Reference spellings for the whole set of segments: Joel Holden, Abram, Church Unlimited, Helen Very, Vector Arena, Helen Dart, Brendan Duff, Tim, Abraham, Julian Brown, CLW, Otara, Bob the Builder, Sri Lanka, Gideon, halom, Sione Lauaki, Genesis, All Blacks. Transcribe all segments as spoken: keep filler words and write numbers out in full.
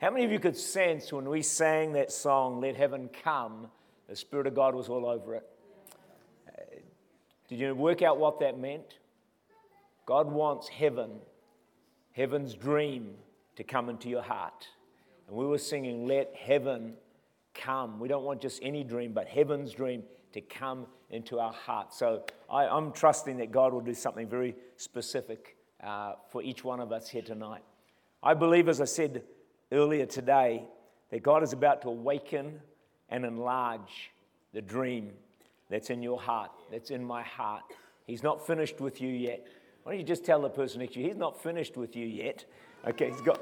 How many of you could sense when we sang that song, Let Heaven Come, the Spirit of God was all over it? Uh, did you work out what that meant? God wants heaven, heaven's dream, to come into your heart. And we were singing, Let Heaven Come. We don't want just any dream, but heaven's dream to come into our heart. So I, I'm trusting that God will do something very specific uh, for each one of us here tonight. I believe, as I said earlier today, that God is about to awaken and enlarge the dream that's in your heart, that's in my heart. He's not finished with you yet. Why don't you just tell the person next to you, he's not finished with you yet. Okay, he's got...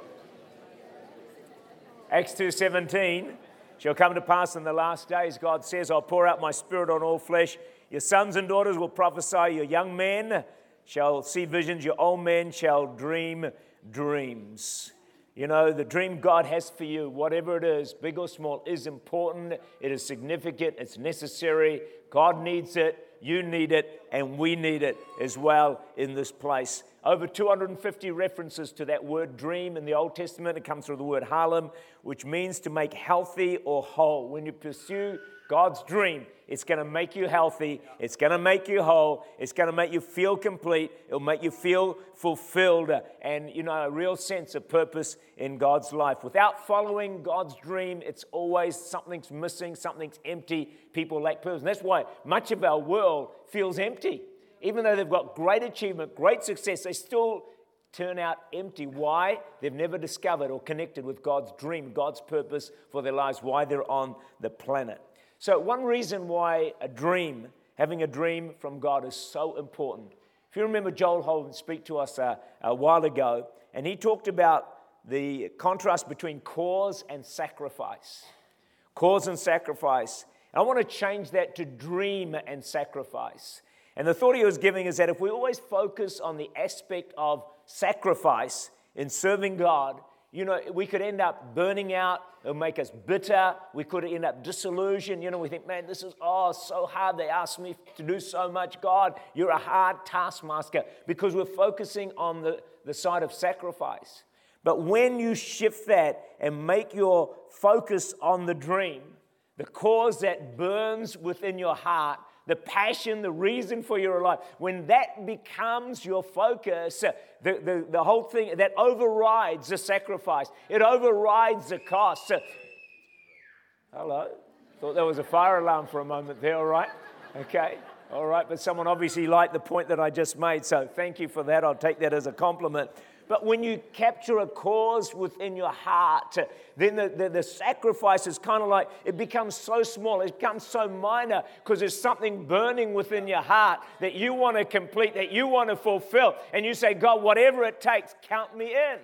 Acts two seventeen, shall come to pass in the last days, God says, I'll pour out my spirit on all flesh. Your sons and daughters will prophesy. Your young men shall see visions. Your old men shall dream dreams. You know, the dream God has for you, whatever it is, big or small, is important. It is significant. It's necessary. God needs it. You need it. And we need it as well in this place. Over two hundred fifty references to that word dream in the Old Testament. It comes from the word halom, which means to make healthy or whole. When you pursue God's dream, it's going to make you healthy. It's going to make you whole. It's going to make you feel complete. It'll make you feel fulfilled and, you know, a real sense of purpose in God's life. Without following God's dream, it's always something's missing, something's empty. People lack purpose. And that's why much of our world feels empty. Even though they've got great achievement, great success, they still turn out empty. Why? They've never discovered or connected with God's dream, God's purpose for their lives, why they're on the planet. So one reason why a dream, having a dream from God is so important. If you remember Joel Holden speak to us a, a while ago, and he talked about the contrast between cause and sacrifice. Cause and sacrifice. And I want to change that to dream and sacrifice. And the thought he was giving is that if we always focus on the aspect of sacrifice in serving God, you know, we could end up burning out. It'll make us bitter. We could end up disillusioned. You know, we think, man, this is, oh, so hard. They asked me to do so much. God, you're a hard taskmaster, because we're focusing on the, the side of sacrifice. But when you shift that and make your focus on the dream, the cause that burns within your heart, the passion, the reason for your life, when that becomes your focus, the, the, the whole thing, that overrides the sacrifice. It overrides the cost. Hello? Thought there was a fire alarm for a moment there, all right? Okay, all right, but someone obviously liked the point that I just made, so thank you for that. I'll take that as a compliment. But when you capture a cause within your heart, then the, the, the sacrifice is kind of like, it becomes so small, it becomes so minor, because there's something burning within your heart that you want to complete, that you want to fulfill. And you say, God, whatever it takes, count me in.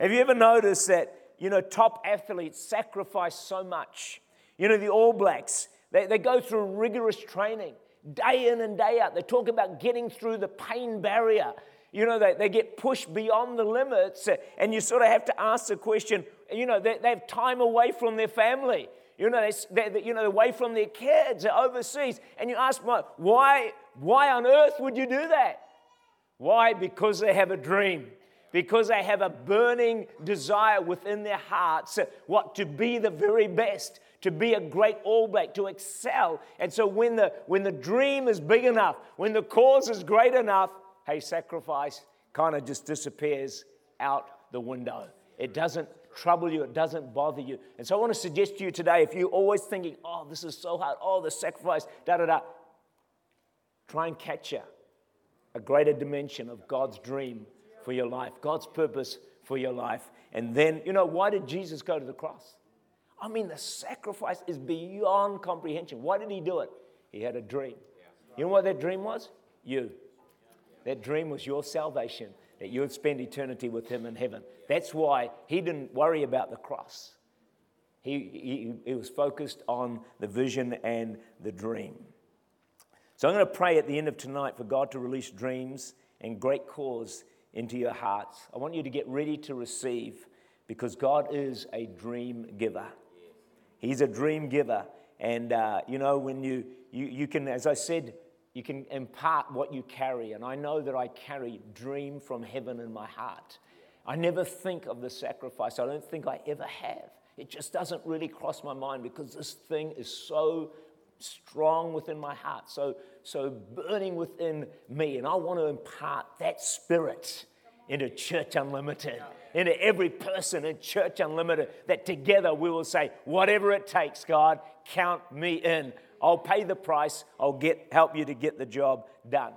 Have you ever noticed that, you know, top athletes sacrifice so much? You know, the All Blacks, they, they go through rigorous training, day in and day out. They talk about getting through the pain barrier. You know, they, they get pushed beyond the limits, and you sort of have to ask the question, you know, they, they have time away from their family. You know, they, they, you know, away from their kids, overseas. And you ask, why, why on earth would you do that? Why? Because they have a dream. Because they have a burning desire within their hearts, what, to be the very best, to be a great All Black, to excel. And so when the when the dream is big enough, when the cause is great enough, hey, sacrifice kind of just disappears out the window. It doesn't trouble you. It doesn't bother you. And so I want to suggest to you today, if you're always thinking, oh, this is so hard, oh, the sacrifice, da-da-da, try and capture a greater dimension of God's dream for your life, God's purpose for your life. And then, you know, why did Jesus go to the cross? I mean, the sacrifice is beyond comprehension. Why did he do it? He had a dream. You know what that dream was? You. That dream was your salvation, that you would spend eternity with him in heaven. That's why he didn't worry about the cross. He, he, he was focused on the vision and the dream. So I'm going to pray at the end of tonight for God to release dreams and great cause into your hearts. I want you to get ready to receive, because God is a dream giver. He's a dream giver. And, uh, you know, when you, you, you can, as I said, you can impart what you carry. And I know that I carry dream from heaven in my heart. I never think of the sacrifice. I don't think I ever have. It just doesn't really cross my mind because this thing is so strong within my heart, so so burning within me, and I want to impart that spirit into Church Unlimited, into every person in Church Unlimited, that together we will say, whatever it takes, God, count me in. I'll pay the price. I'll get help you to get the job done.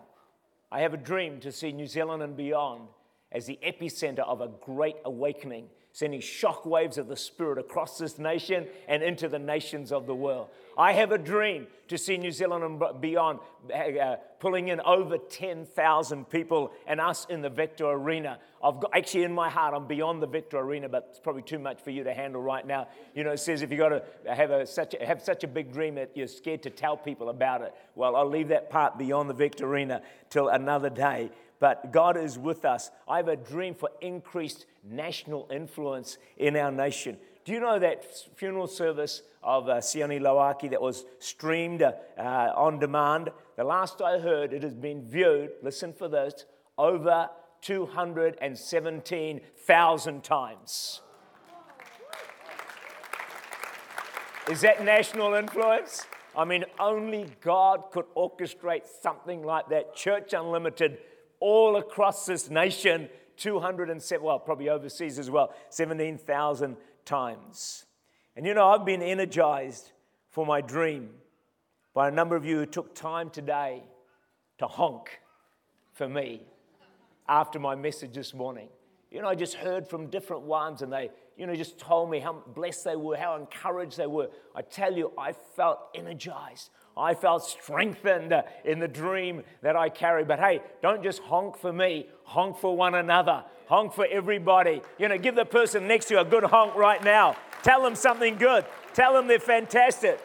I have a dream to see New Zealand and beyond as the epicenter of a great awakening, sending shockwaves of the Spirit across this nation and into the nations of the world. I have a dream to see New Zealand and beyond uh, pulling in over ten thousand people and us in the Vector Arena. I've got, actually in my heart, I'm beyond the Vector Arena, but it's probably too much for you to handle right now. You know, it says if you've got to have, a, such, a, have such a big dream that you're scared to tell people about it. Well, I'll leave that part beyond the Vector Arena till another day. But God is with us. I have a dream for increased national influence in our nation. Do you know that funeral service of uh, Sione Lauaki that was streamed uh, on demand? The last I heard, it has been viewed, listen for this, over two hundred seventeen thousand times. Is that national influence? I mean, only God could orchestrate something like that. Church Unlimited, all across this nation, two hundred seven, well, probably overseas as well, seventeen thousand times. And you know, I've been energized for my dream by a number of you who took time today to honk for me after my message this morning. You know, I just heard from different ones and they, you know, just told me how blessed they were, how encouraged they were. I tell you, I felt energized. I felt strengthened in the dream that I carry. But hey, don't just honk for me. Honk for one another. Honk for everybody. You know, give the person next to you a good honk right now. Tell them something good. Tell them they're fantastic.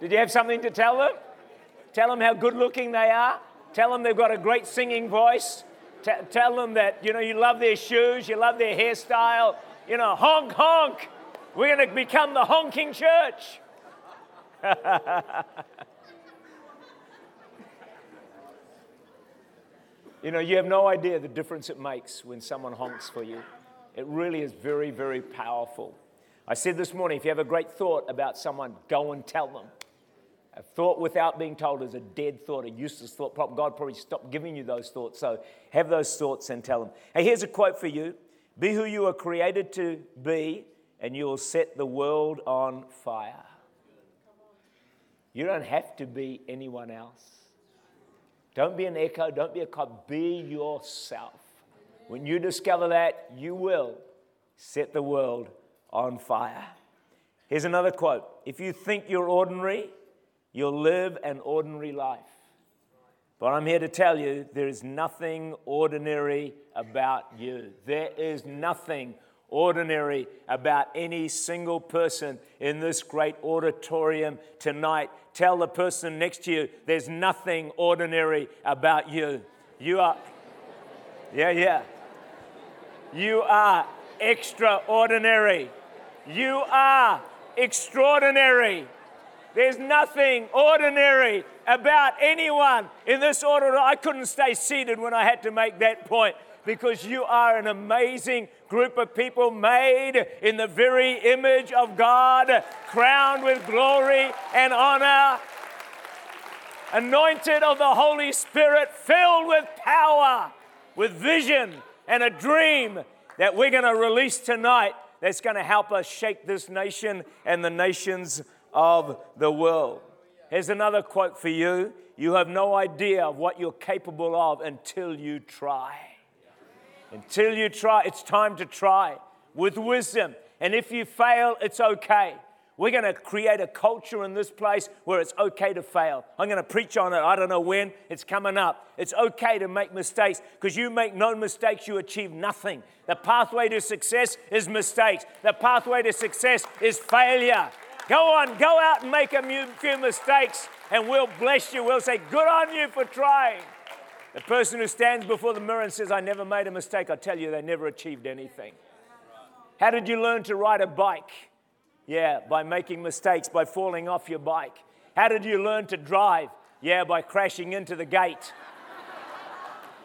Did you have something to tell them? Tell them how good looking they are. Tell them they've got a great singing voice. T- tell them that, you know, you love their shoes. You love their hairstyle. You know, honk, honk. We're going to become the honking church. You know, you have no idea the difference it makes when someone honks for you. It really is very, very powerful. I said this morning, if you have a great thought about someone, go and tell them. A thought without being told is a dead thought, a useless thought. God probably stopped giving you those thoughts. So have those thoughts and tell them. Hey, here's a quote for you. Be who you are created to be, and you'll set the world on fire. You don't have to be anyone else. Don't be an echo. Don't be a cop. Be yourself. When you discover that, you will set the world on fire. Here's another quote. If you think you're ordinary, you'll live an ordinary life. But I'm here to tell you, there is nothing ordinary about you. There is nothing ordinary about any single person in this great auditorium tonight. Tell the person next to you, there's nothing ordinary about you. You are, yeah, yeah. You are extraordinary. You are extraordinary. There's nothing ordinary about anyone in this auditorium. I couldn't stay seated when I had to make that point, because you are an amazing group of people made in the very image of God, crowned with glory and honor, anointed of the Holy Spirit, filled with power, with vision and a dream that we're going to release tonight that's going to help us shake this nation and the nations of the world. Here's another quote for you. You have no idea of what you're capable of until you try. Until you try, it's time to try with wisdom. And if you fail, it's okay. We're going to create a culture in this place where it's okay to fail. I'm going to preach on it. I don't know when. It's coming up. It's okay to make mistakes, because you make no mistakes, you achieve nothing. The pathway to success is mistakes. The pathway to success is failure. Go on, go out and make a few mistakes, and we'll bless you. We'll say, good on you for trying. The person who stands before the mirror and says, I never made a mistake, I tell you, they never achieved anything. How did you learn to ride a bike? Yeah, by making mistakes, by falling off your bike. How did you learn to drive? Yeah, by crashing into the gate.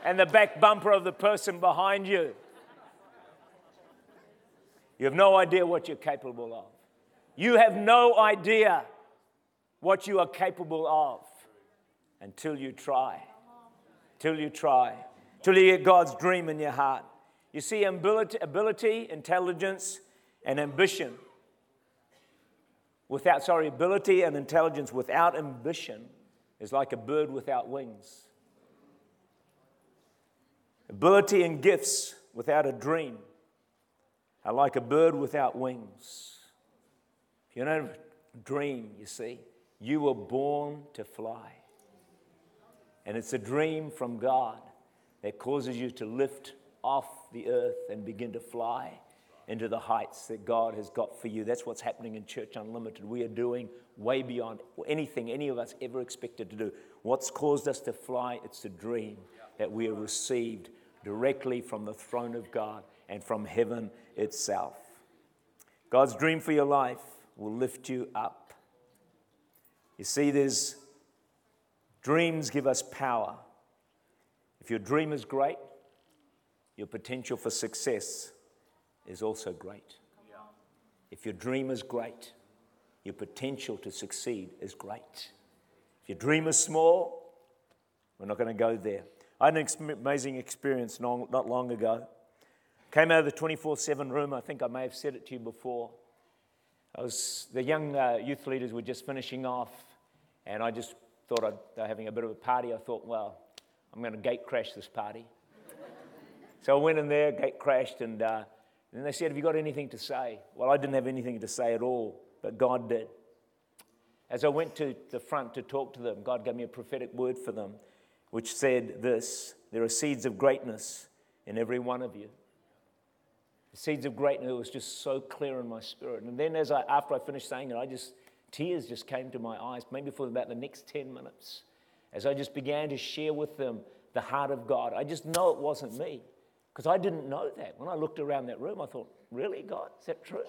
and the back bumper of the person behind you. You have no idea what you're capable of. You have no idea what you are capable of until you try. Till you try. Till you get God's dream in your heart. You see, ability, intelligence, and ambition. Without, sorry, ability and intelligence without ambition is like a bird without wings. Ability and gifts without a dream are like a bird without wings. If you don't dream, you see, you were born to fly. And it's a dream from God that causes you to lift off the earth and begin to fly into the heights that God has got for you. That's what's happening in Church Unlimited. We are doing way beyond anything any of us ever expected to do. What's caused us to fly, it's a dream that we are received directly from the throne of God and from heaven itself. God's dream for your life will lift you up. You see, there's dreams give us power. If your dream is great, your potential for success is also great. Yeah. If your dream is great, your potential to succeed is great. If your dream is small, we're not going to go there. I had an ex- amazing experience non- not long ago. Came out of the twenty-four seven room. I think I may have said it to you before. I was the young uh, youth leaders were just finishing off, and I just thought I'd, they were having a bit of a party. I thought, well, I'm going to gate crash this party. So I went in there, gate crashed, and... Uh, And they said, have you got anything to say? Well, I didn't have anything to say at all, but God did. As I went to the front to talk to them, God gave me a prophetic word for them, which said this: there are seeds of greatness in every one of you. The seeds of greatness was just so clear in my spirit. And then as I, after I finished saying it, I just, tears just came to my eyes, maybe for about the next ten minutes, as I just began to share with them the heart of God. I just know it wasn't me. Because I didn't know that. When I looked around that room, I thought, really, God? Is that true?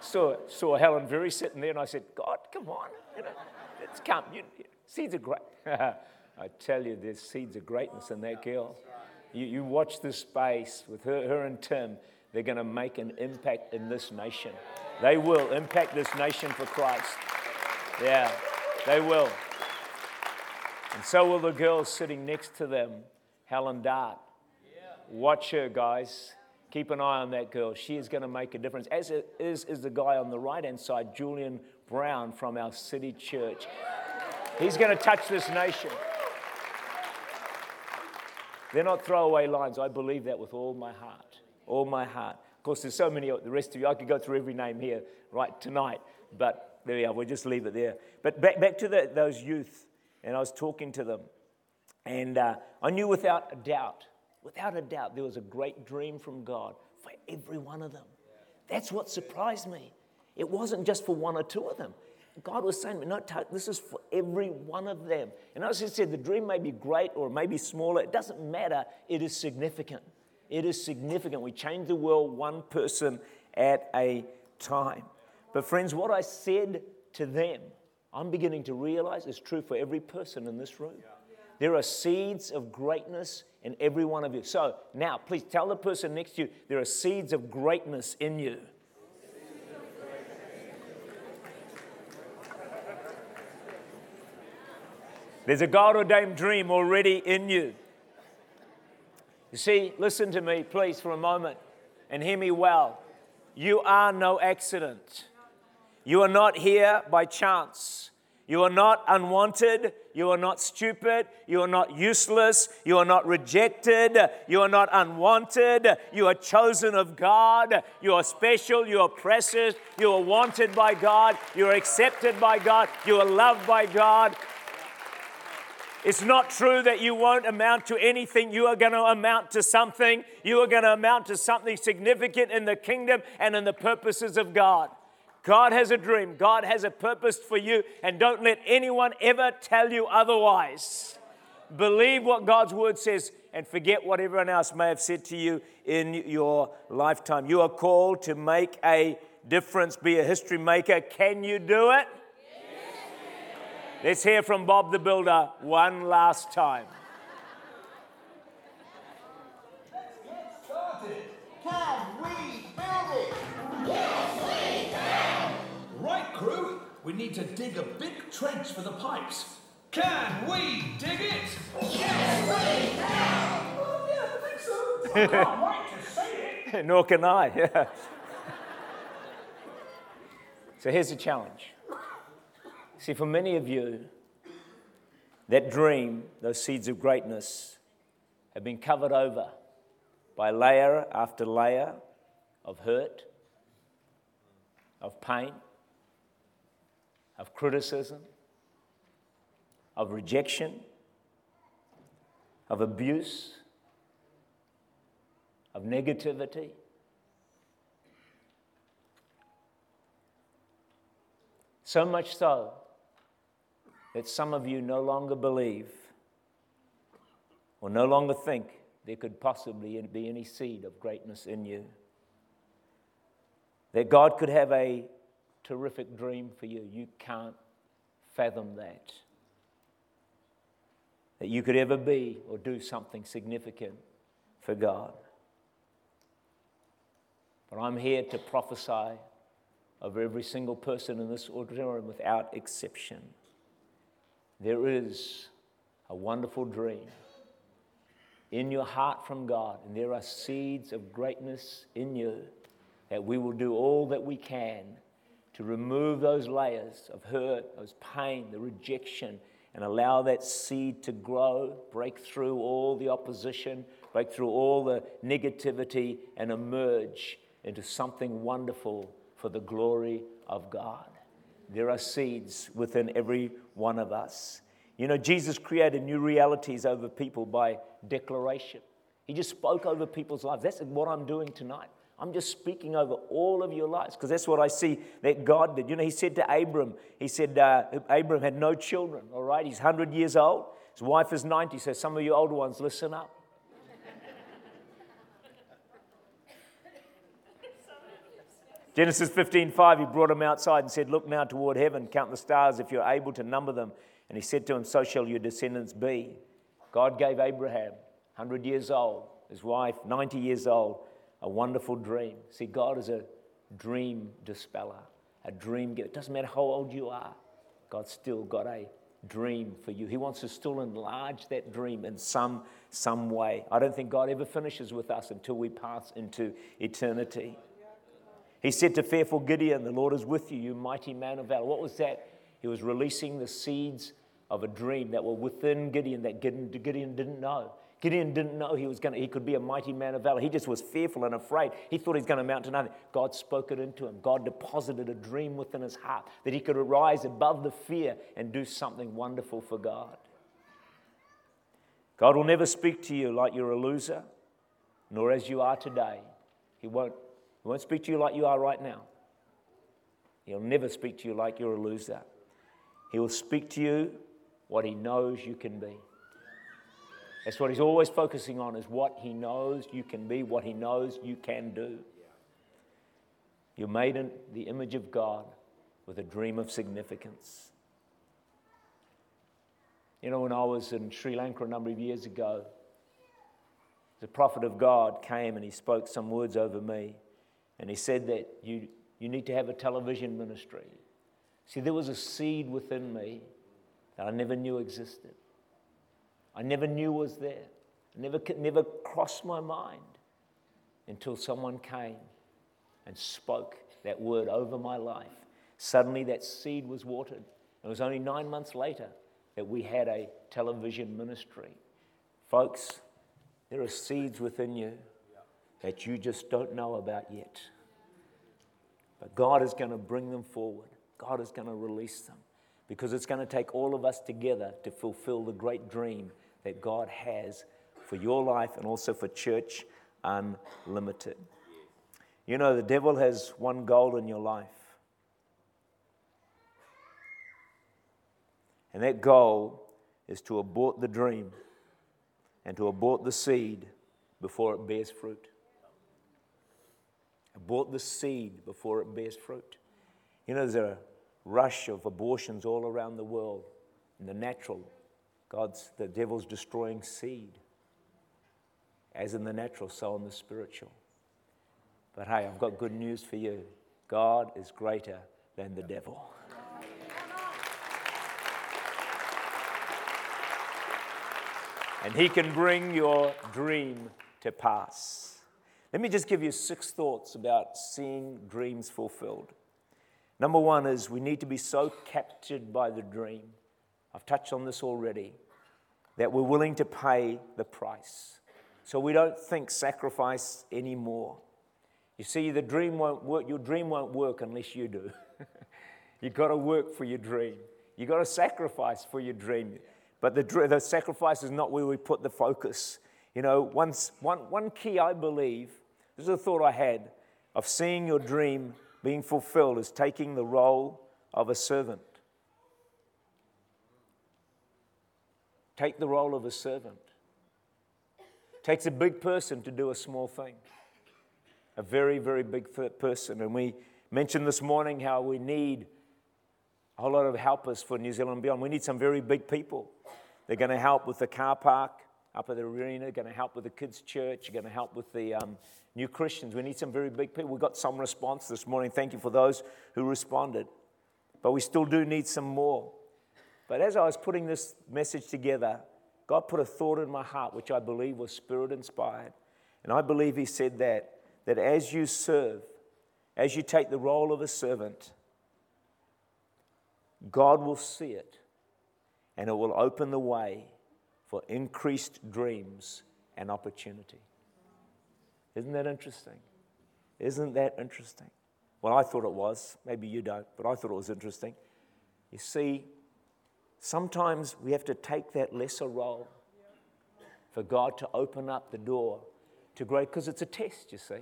saw, saw Helen Very sitting there, and I said, God, come on. You know, it's come. You, you, seeds are great. I tell you, there's seeds of greatness in that girl. You, you watch this space with her, her and Tim. They're going to make an impact in this nation. They will impact this nation for Christ. Yeah, they will. And so will the girl sitting next to them, Helen Dart. Yeah. Watch her, guys. Keep an eye on that girl. She is going to make a difference. As it is, is the guy on the right-hand side, Julian Brown from our city church. He's going to touch this nation. They're not throwaway lines. I believe that with all my heart. All my heart. Of course, there's so many, the rest of you. I could go through every name here right tonight. But there we are. We'll just leave it there. But back, back to the, those youth. And I was talking to them, and uh, I knew without a doubt, without a doubt, there was a great dream from God for every one of them. That's what surprised me. It wasn't just for one or two of them. God was saying, no, this is for every one of them. And as I said, the dream may be great or it may be smaller. It doesn't matter. It is significant. It is significant. We change the world one person at a time. But friends, what I said to them, I'm beginning to realize it's true for every person in this room. Yeah. Yeah. There are seeds of greatness in every one of you. So now, please tell the person next to you, there are seeds of greatness in you. There's a God-ordained dream already in you. You see, listen to me, please, for a moment, and hear me well. You are no accident. You are not here by chance. You are not unwanted. You are not stupid. You are not useless. You are not rejected. You are not unwanted. You are chosen of God. You are special. You are precious. You are wanted by God. You are accepted by God. You are loved by God. It's not true that you won't amount to anything. You are going to amount to something. You are going to amount to something significant in the kingdom and in the purposes of God. God has a dream. God has a purpose for you, and don't let anyone ever tell you otherwise. Believe what God's word says and forget what everyone else may have said to you in your lifetime. You are called to make a difference, be a history maker. Can you do it? Yes. Let's hear from Bob the Builder one last time. Let's get started. Can we build it? Yes, we can! Right, crew, we need to dig a big trench for the pipes. Can we dig it? Yes, we can! Oh, yeah, I think so. I can't wait to see it. Nor can I, yeah. So here's the challenge. See, for many of you, that dream, those seeds of greatness, have been covered over by layer after layer of hurt, of pain, of criticism, of rejection, of abuse, of negativity. So much so that some of you no longer believe or no longer think there could possibly be any seed of greatness in you. That God could have a terrific dream for you. You can't fathom that. That you could ever be or do something significant for God. But I'm here to prophesy over every single person in this auditorium without exception. There is a wonderful dream in your heart from God, and there are seeds of greatness in you, that we will do all that we can to remove those layers of hurt, those pain, the rejection, and allow that seed to grow, break through all the opposition, break through all the negativity, and emerge into something wonderful for the glory of God. There are seeds within every one of us. You know, Jesus created new realities over people by declaration. He just spoke over people's lives. That's what I'm doing tonight. I'm just speaking over all of your lives because that's what I see that God did. You know, he said to Abram, he said, uh, Abram had no children, all right? He's one hundred years old. His wife is ninety, so some of you older ones, listen up. Genesis fifteen five, he brought him outside and said, look now toward heaven, count the stars if you're able to number them. And he said to him, so shall your descendants be. God gave Abraham, one hundred years old, his wife, ninety years old, a wonderful dream. See, God is a dream dispeller, a dream giver. It doesn't matter how old you are, God's still got a dream for you. He wants to still enlarge that dream in some, some way. I don't think God ever finishes with us until we pass into eternity. He said to fearful Gideon, the Lord is with you, you mighty man of valor. What was that? He was releasing the seeds of a dream that were within Gideon that Gideon didn't know. Gideon didn't know he was going to, he could be a mighty man of valor. He just was fearful and afraid. He thought he was going to amount to nothing. God spoke it into him. God deposited a dream within his heart that he could arise above the fear and do something wonderful for God. God will never speak to you like you're a loser, nor as you are today. He won't. He won't speak to you like you are right now. He'll never speak to you like you're a loser. He will speak to you what he knows you can be. That's what he's always focusing on, is what he knows you can be, what he knows you can do. You're made in the image of God with a dream of significance. You know, when I was in Sri Lanka a number of years ago, the prophet of God came and he spoke some words over me. And he said that you, you need to have a television ministry. See, there was a seed within me that I never knew existed. I never knew was there. It never, never crossed my mind until someone came and spoke that word over my life. Suddenly that seed was watered. It was only nine months later that we had a television ministry. Folks, there are seeds within you that you just don't know about yet. But God is going to bring them forward. God is going to release them because it's going to take all of us together to fulfill the great dream that God has for your life and also for Church Unlimited. You know, the devil has one goal in your life. And that goal is to abort the dream and to abort the seed before it bears fruit. Abort the seed before it bears fruit. You know, there's a rush of abortions all around the world in the natural, God's, the devil's destroying seed. As in the natural, so in the spiritual. But hey, I've got good news for you. God is greater than the devil. And he can bring your dream to pass. Let me just give you six thoughts about seeing dreams fulfilled. Number one is we need to be so captured by the dream. I've touched on this already, that we're willing to pay the price. So we don't think sacrifice anymore. You see, the dream won't work. Your dream won't work unless you do. You've got to work for your dream. You've got to sacrifice for your dream. But the, the sacrifice is not where we put the focus. You know, one, one, one key I believe, this is a thought I had, of seeing your dream being fulfilled is taking the role of a servant. Take the role of a servant. Takes a big person to do a small thing. A very, very big person. And we mentioned this morning how we need a whole lot of helpers for New Zealand and beyond. We need some very big people. They're going to help with the car park up at the arena, going to help with the kids' church, going to help with the um, new Christians. We need some very big people. We got some response this morning. Thank you for those who responded. But we still do need some more. But as I was putting this message together, God put a thought in my heart, which I believe was Spirit-inspired. And I believe he said that, that as you serve, as you take the role of a servant, God will see it, and it will open the way for increased dreams and opportunity. Isn't that interesting? Isn't that interesting? Well, I thought it was. Maybe you don't, but I thought it was interesting. You see, sometimes we have to take that lesser role for God to open up the door to great, because it's a test, you see.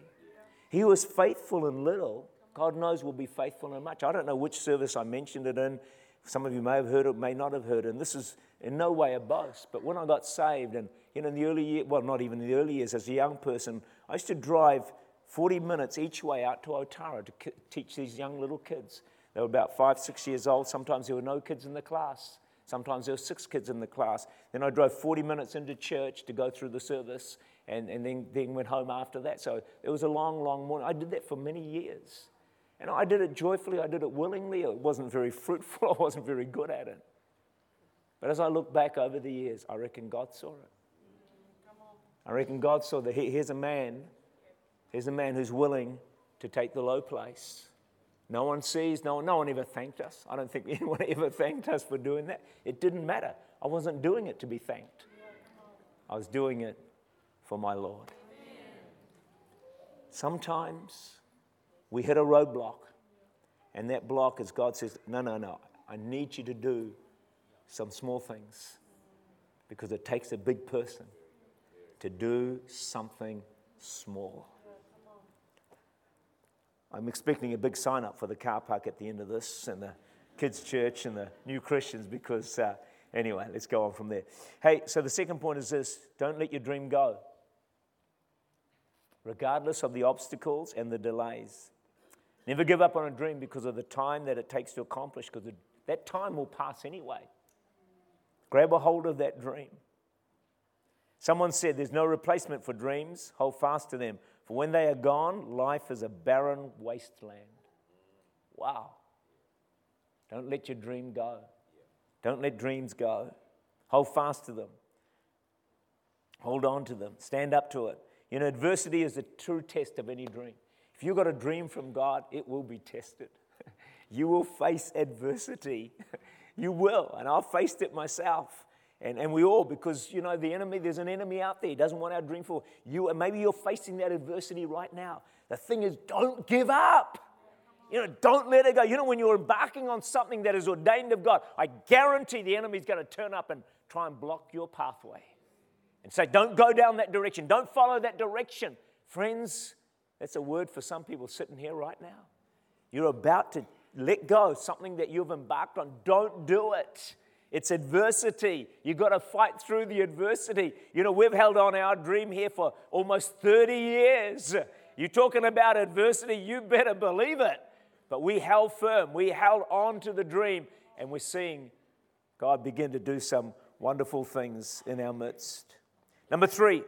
He was faithful in little. God knows we'll be faithful in much. I don't know which service I mentioned it in. Some of you may have heard it, may not have heard it. And this is in no way a boast. But when I got saved, and you know, in the early years, well, not even in the early years, as a young person, I used to drive forty minutes each way out to Otara to ki- teach these young little kids. They were about five, six years old. Sometimes there were no kids in the class. Sometimes there were six kids in the class. Then I drove forty minutes into church to go through the service, and, and then, then went home after that. So it was a long, long morning. I did that for many years. And I did it joyfully, I did it willingly. It wasn't very fruitful, I wasn't very good at it. But as I look back over the years, I reckon God saw it. I reckon God saw that here's a man, here's a man who's willing to take the low place. No one sees, no one, no one ever thanked us. I don't think anyone ever thanked us for doing that. It didn't matter. I wasn't doing it to be thanked. I was doing it for my Lord. Sometimes we hit a roadblock, and that block is God says, no, no, no, I need you to do some small things, because it takes a big person to do something small. I'm expecting a big sign-up for the car park at the end of this, and the kids' church, and the new Christians, because uh, anyway, let's go on from there. Hey, so the second point is this, don't let your dream go, regardless of the obstacles and the delays. Never give up on a dream because of the time that it takes to accomplish, because that time will pass anyway. Grab a hold of that dream. Someone said there's no replacement for dreams. Hold fast to them. For when they are gone, life is a barren wasteland. Wow. Don't let your dream go. Don't let dreams go. Hold fast to them. Hold on to them. Stand up to it. You know, adversity is the true test of any dream. If you've got a dream from God, it will be tested. You will face adversity. You will, and I've faced it myself. And and we all, because, you know, the enemy, there's an enemy out there. He doesn't want our dream for you. And maybe you're facing that adversity right now. The thing is, don't give up. You know, don't let it go. You know, when you're embarking on something that is ordained of God, I guarantee the enemy's going to turn up and try and block your pathway. And say, don't go down that direction. Don't follow that direction. Friends, that's a word for some people sitting here right now. You're about to let go of something that you've embarked on. Don't do it. It's adversity. You've got to fight through the adversity. You know, we've held on our dream here for almost thirty years. You're talking about adversity, you better believe it. But we held firm. We held on to the dream, and we're seeing God begin to do some wonderful things in our midst. Number three,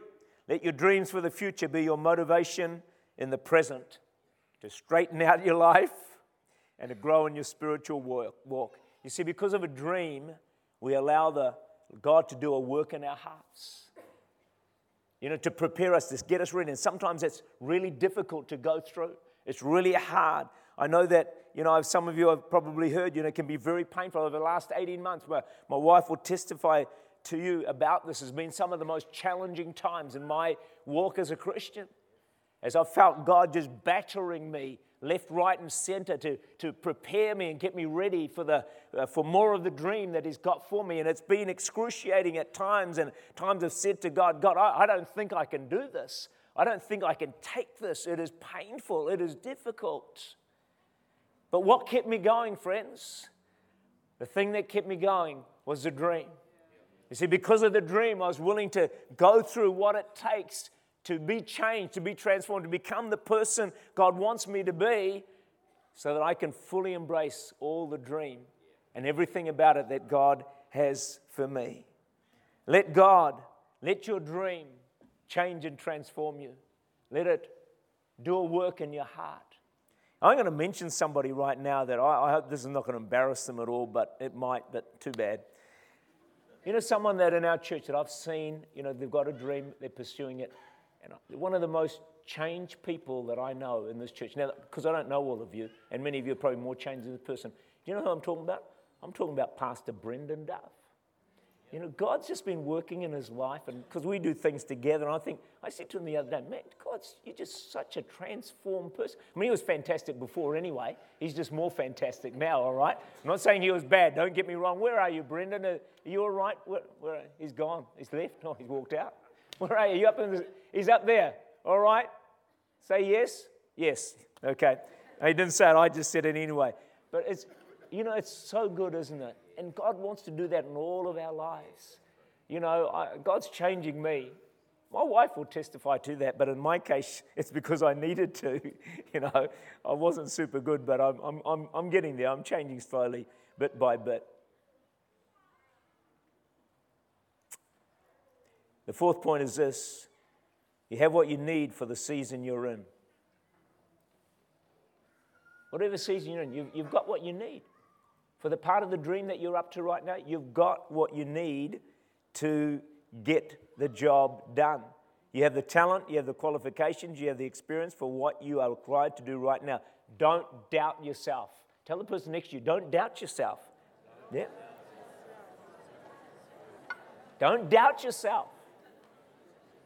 let your dreams for the future be your motivation in the present to straighten out your life and to grow in your spiritual walk. You see, because of a dream, we allow the God to do a work in our hearts. You know, to prepare us, to get us ready. And sometimes it's really difficult to go through. It's really hard. I know that, you know, some of you have probably heard, you know, it can be very painful. Over the last eighteen months, my, my wife will testify to you about this. It's been some of the most challenging times in my walk as a Christian, as I felt God just battering me left, right, and center to, to prepare me and get me ready for the uh, for more of the dream that He's got for me. And it's been excruciating at times, and times I've said to God, God, I, I don't think I can do this. I don't think I can take this. It is painful. It is difficult. But what kept me going, friends? The thing that kept me going was the dream. You see, because of the dream, I was willing to go through what it takes to be changed, to be transformed, to become the person God wants me to be, so that I can fully embrace all the dream and everything about it that God has for me. Let God, let your dream change and transform you. Let it do a work in your heart. I'm going to mention somebody right now that I, I hope this is not going to embarrass them at all, but it might, but too bad. You know, someone that in our church that I've seen, you know, they've got a dream, they're pursuing it. And one of the most changed people that I know in this church. Now, because I don't know all of you, and many of you are probably more changed than this person. Do you know who I'm talking about? I'm talking about Pastor Brendan Duff. You know, God's just been working in his life, and because we do things together, and I think, I said to him the other day, man, God's, you're just such a transformed person. I mean, he was fantastic before anyway. He's just more fantastic now, all right? I'm not saying he was bad. Don't get me wrong. Where are you, Brendan? Are you all right? Where, where, he's gone. He's left. No, he's walked out. Where are you? You up in the, he's up there. All right? Say yes. Yes. Okay. He didn't say it. I just said it anyway. But it's, you know, it's so good, isn't it? And God wants to do that in all of our lives. You know, I, God's changing me. My wife will testify to that, but in my case, it's because I needed to. You know, I wasn't super good, but I'm, I'm, I'm, I'm getting there. I'm changing slowly, bit by bit. The fourth point is this. You have what you need for the season you're in. Whatever season you're in, you've, you've got what you need. For the part of the dream that you're up to right now, you've got what you need to get the job done. You have the talent, you have the qualifications, you have the experience for what you are required to do right now. Don't doubt yourself. Tell the person next to you, don't doubt yourself. Yeah. Don't doubt yourself.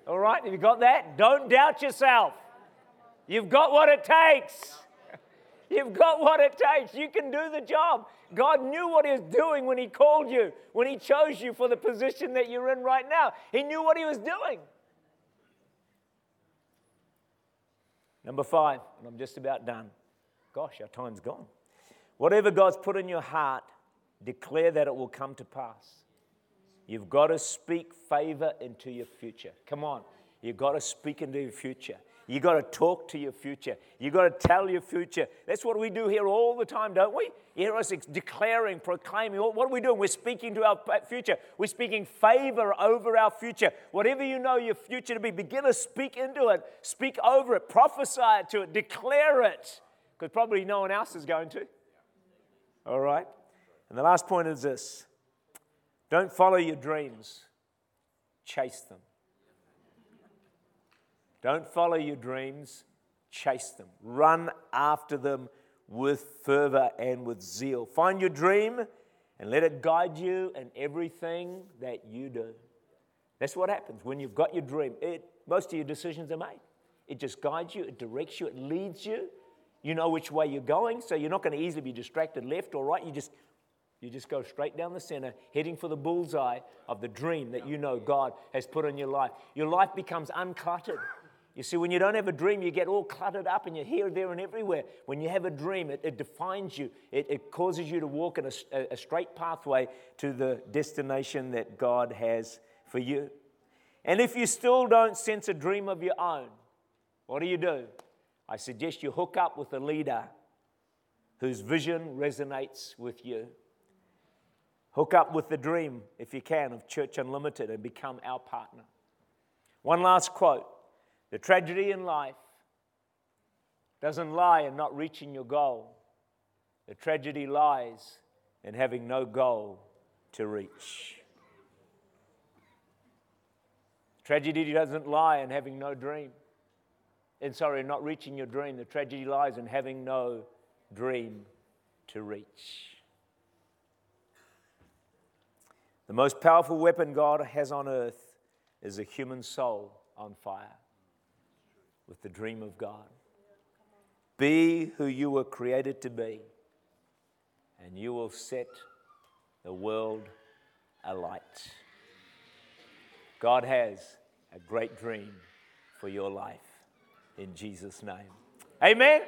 All right, have you got that? Don't doubt yourself. You've got what it takes. You've got what it takes. You can do the job. God knew what He was doing when He called you, when He chose you for the position that you're in right now. He knew what He was doing. Number five, and I'm just about done. Gosh, our time's gone. Whatever God's put in your heart, declare that it will come to pass. You've got to speak favor into your future. Come on. You've got to speak into your future. You got to talk to your future. You got to tell your future. That's what we do here all the time, don't we? You hear us declaring, proclaiming. What are we doing? We're speaking to our future. We're speaking favor over our future. Whatever you know your future to be, begin to speak into it. Speak over it. Prophesy it to it. Declare it. Because probably no one else is going to. All right? And the last point is this. Don't follow your dreams. Chase them. Don't follow your dreams, chase them. Run after them with fervor and with zeal. Find your dream and let it guide you in everything that you do. That's what happens when you've got your dream. It, most of your decisions are made. It just guides you, it directs you, it leads you. You know which way you're going, so you're not going to easily be distracted left or right. You just, you just go straight down the center, heading for the bullseye of the dream that you know God has put in your life. Your life becomes uncluttered. You see, when you don't have a dream, you get all cluttered up and you're here, there, and everywhere. When you have a dream, it, it defines you. It, it causes you to walk in a, a straight pathway to the destination that God has for you. And if you still don't sense a dream of your own, what do you do? I suggest you hook up with a leader whose vision resonates with you. Hook up with the dream, if you can, of Church Unlimited and become our partner. One last quote. The tragedy in life doesn't lie in not reaching your goal. The tragedy lies in having no goal to reach. Tragedy doesn't lie in having no dream. And sorry, not reaching your dream. The tragedy lies in having no dream to reach. The most powerful weapon God has on earth is a human soul on fire with the dream of God. Be who you were created to be, and you will set the world alight. God has a great dream for your life in Jesus' name. Amen.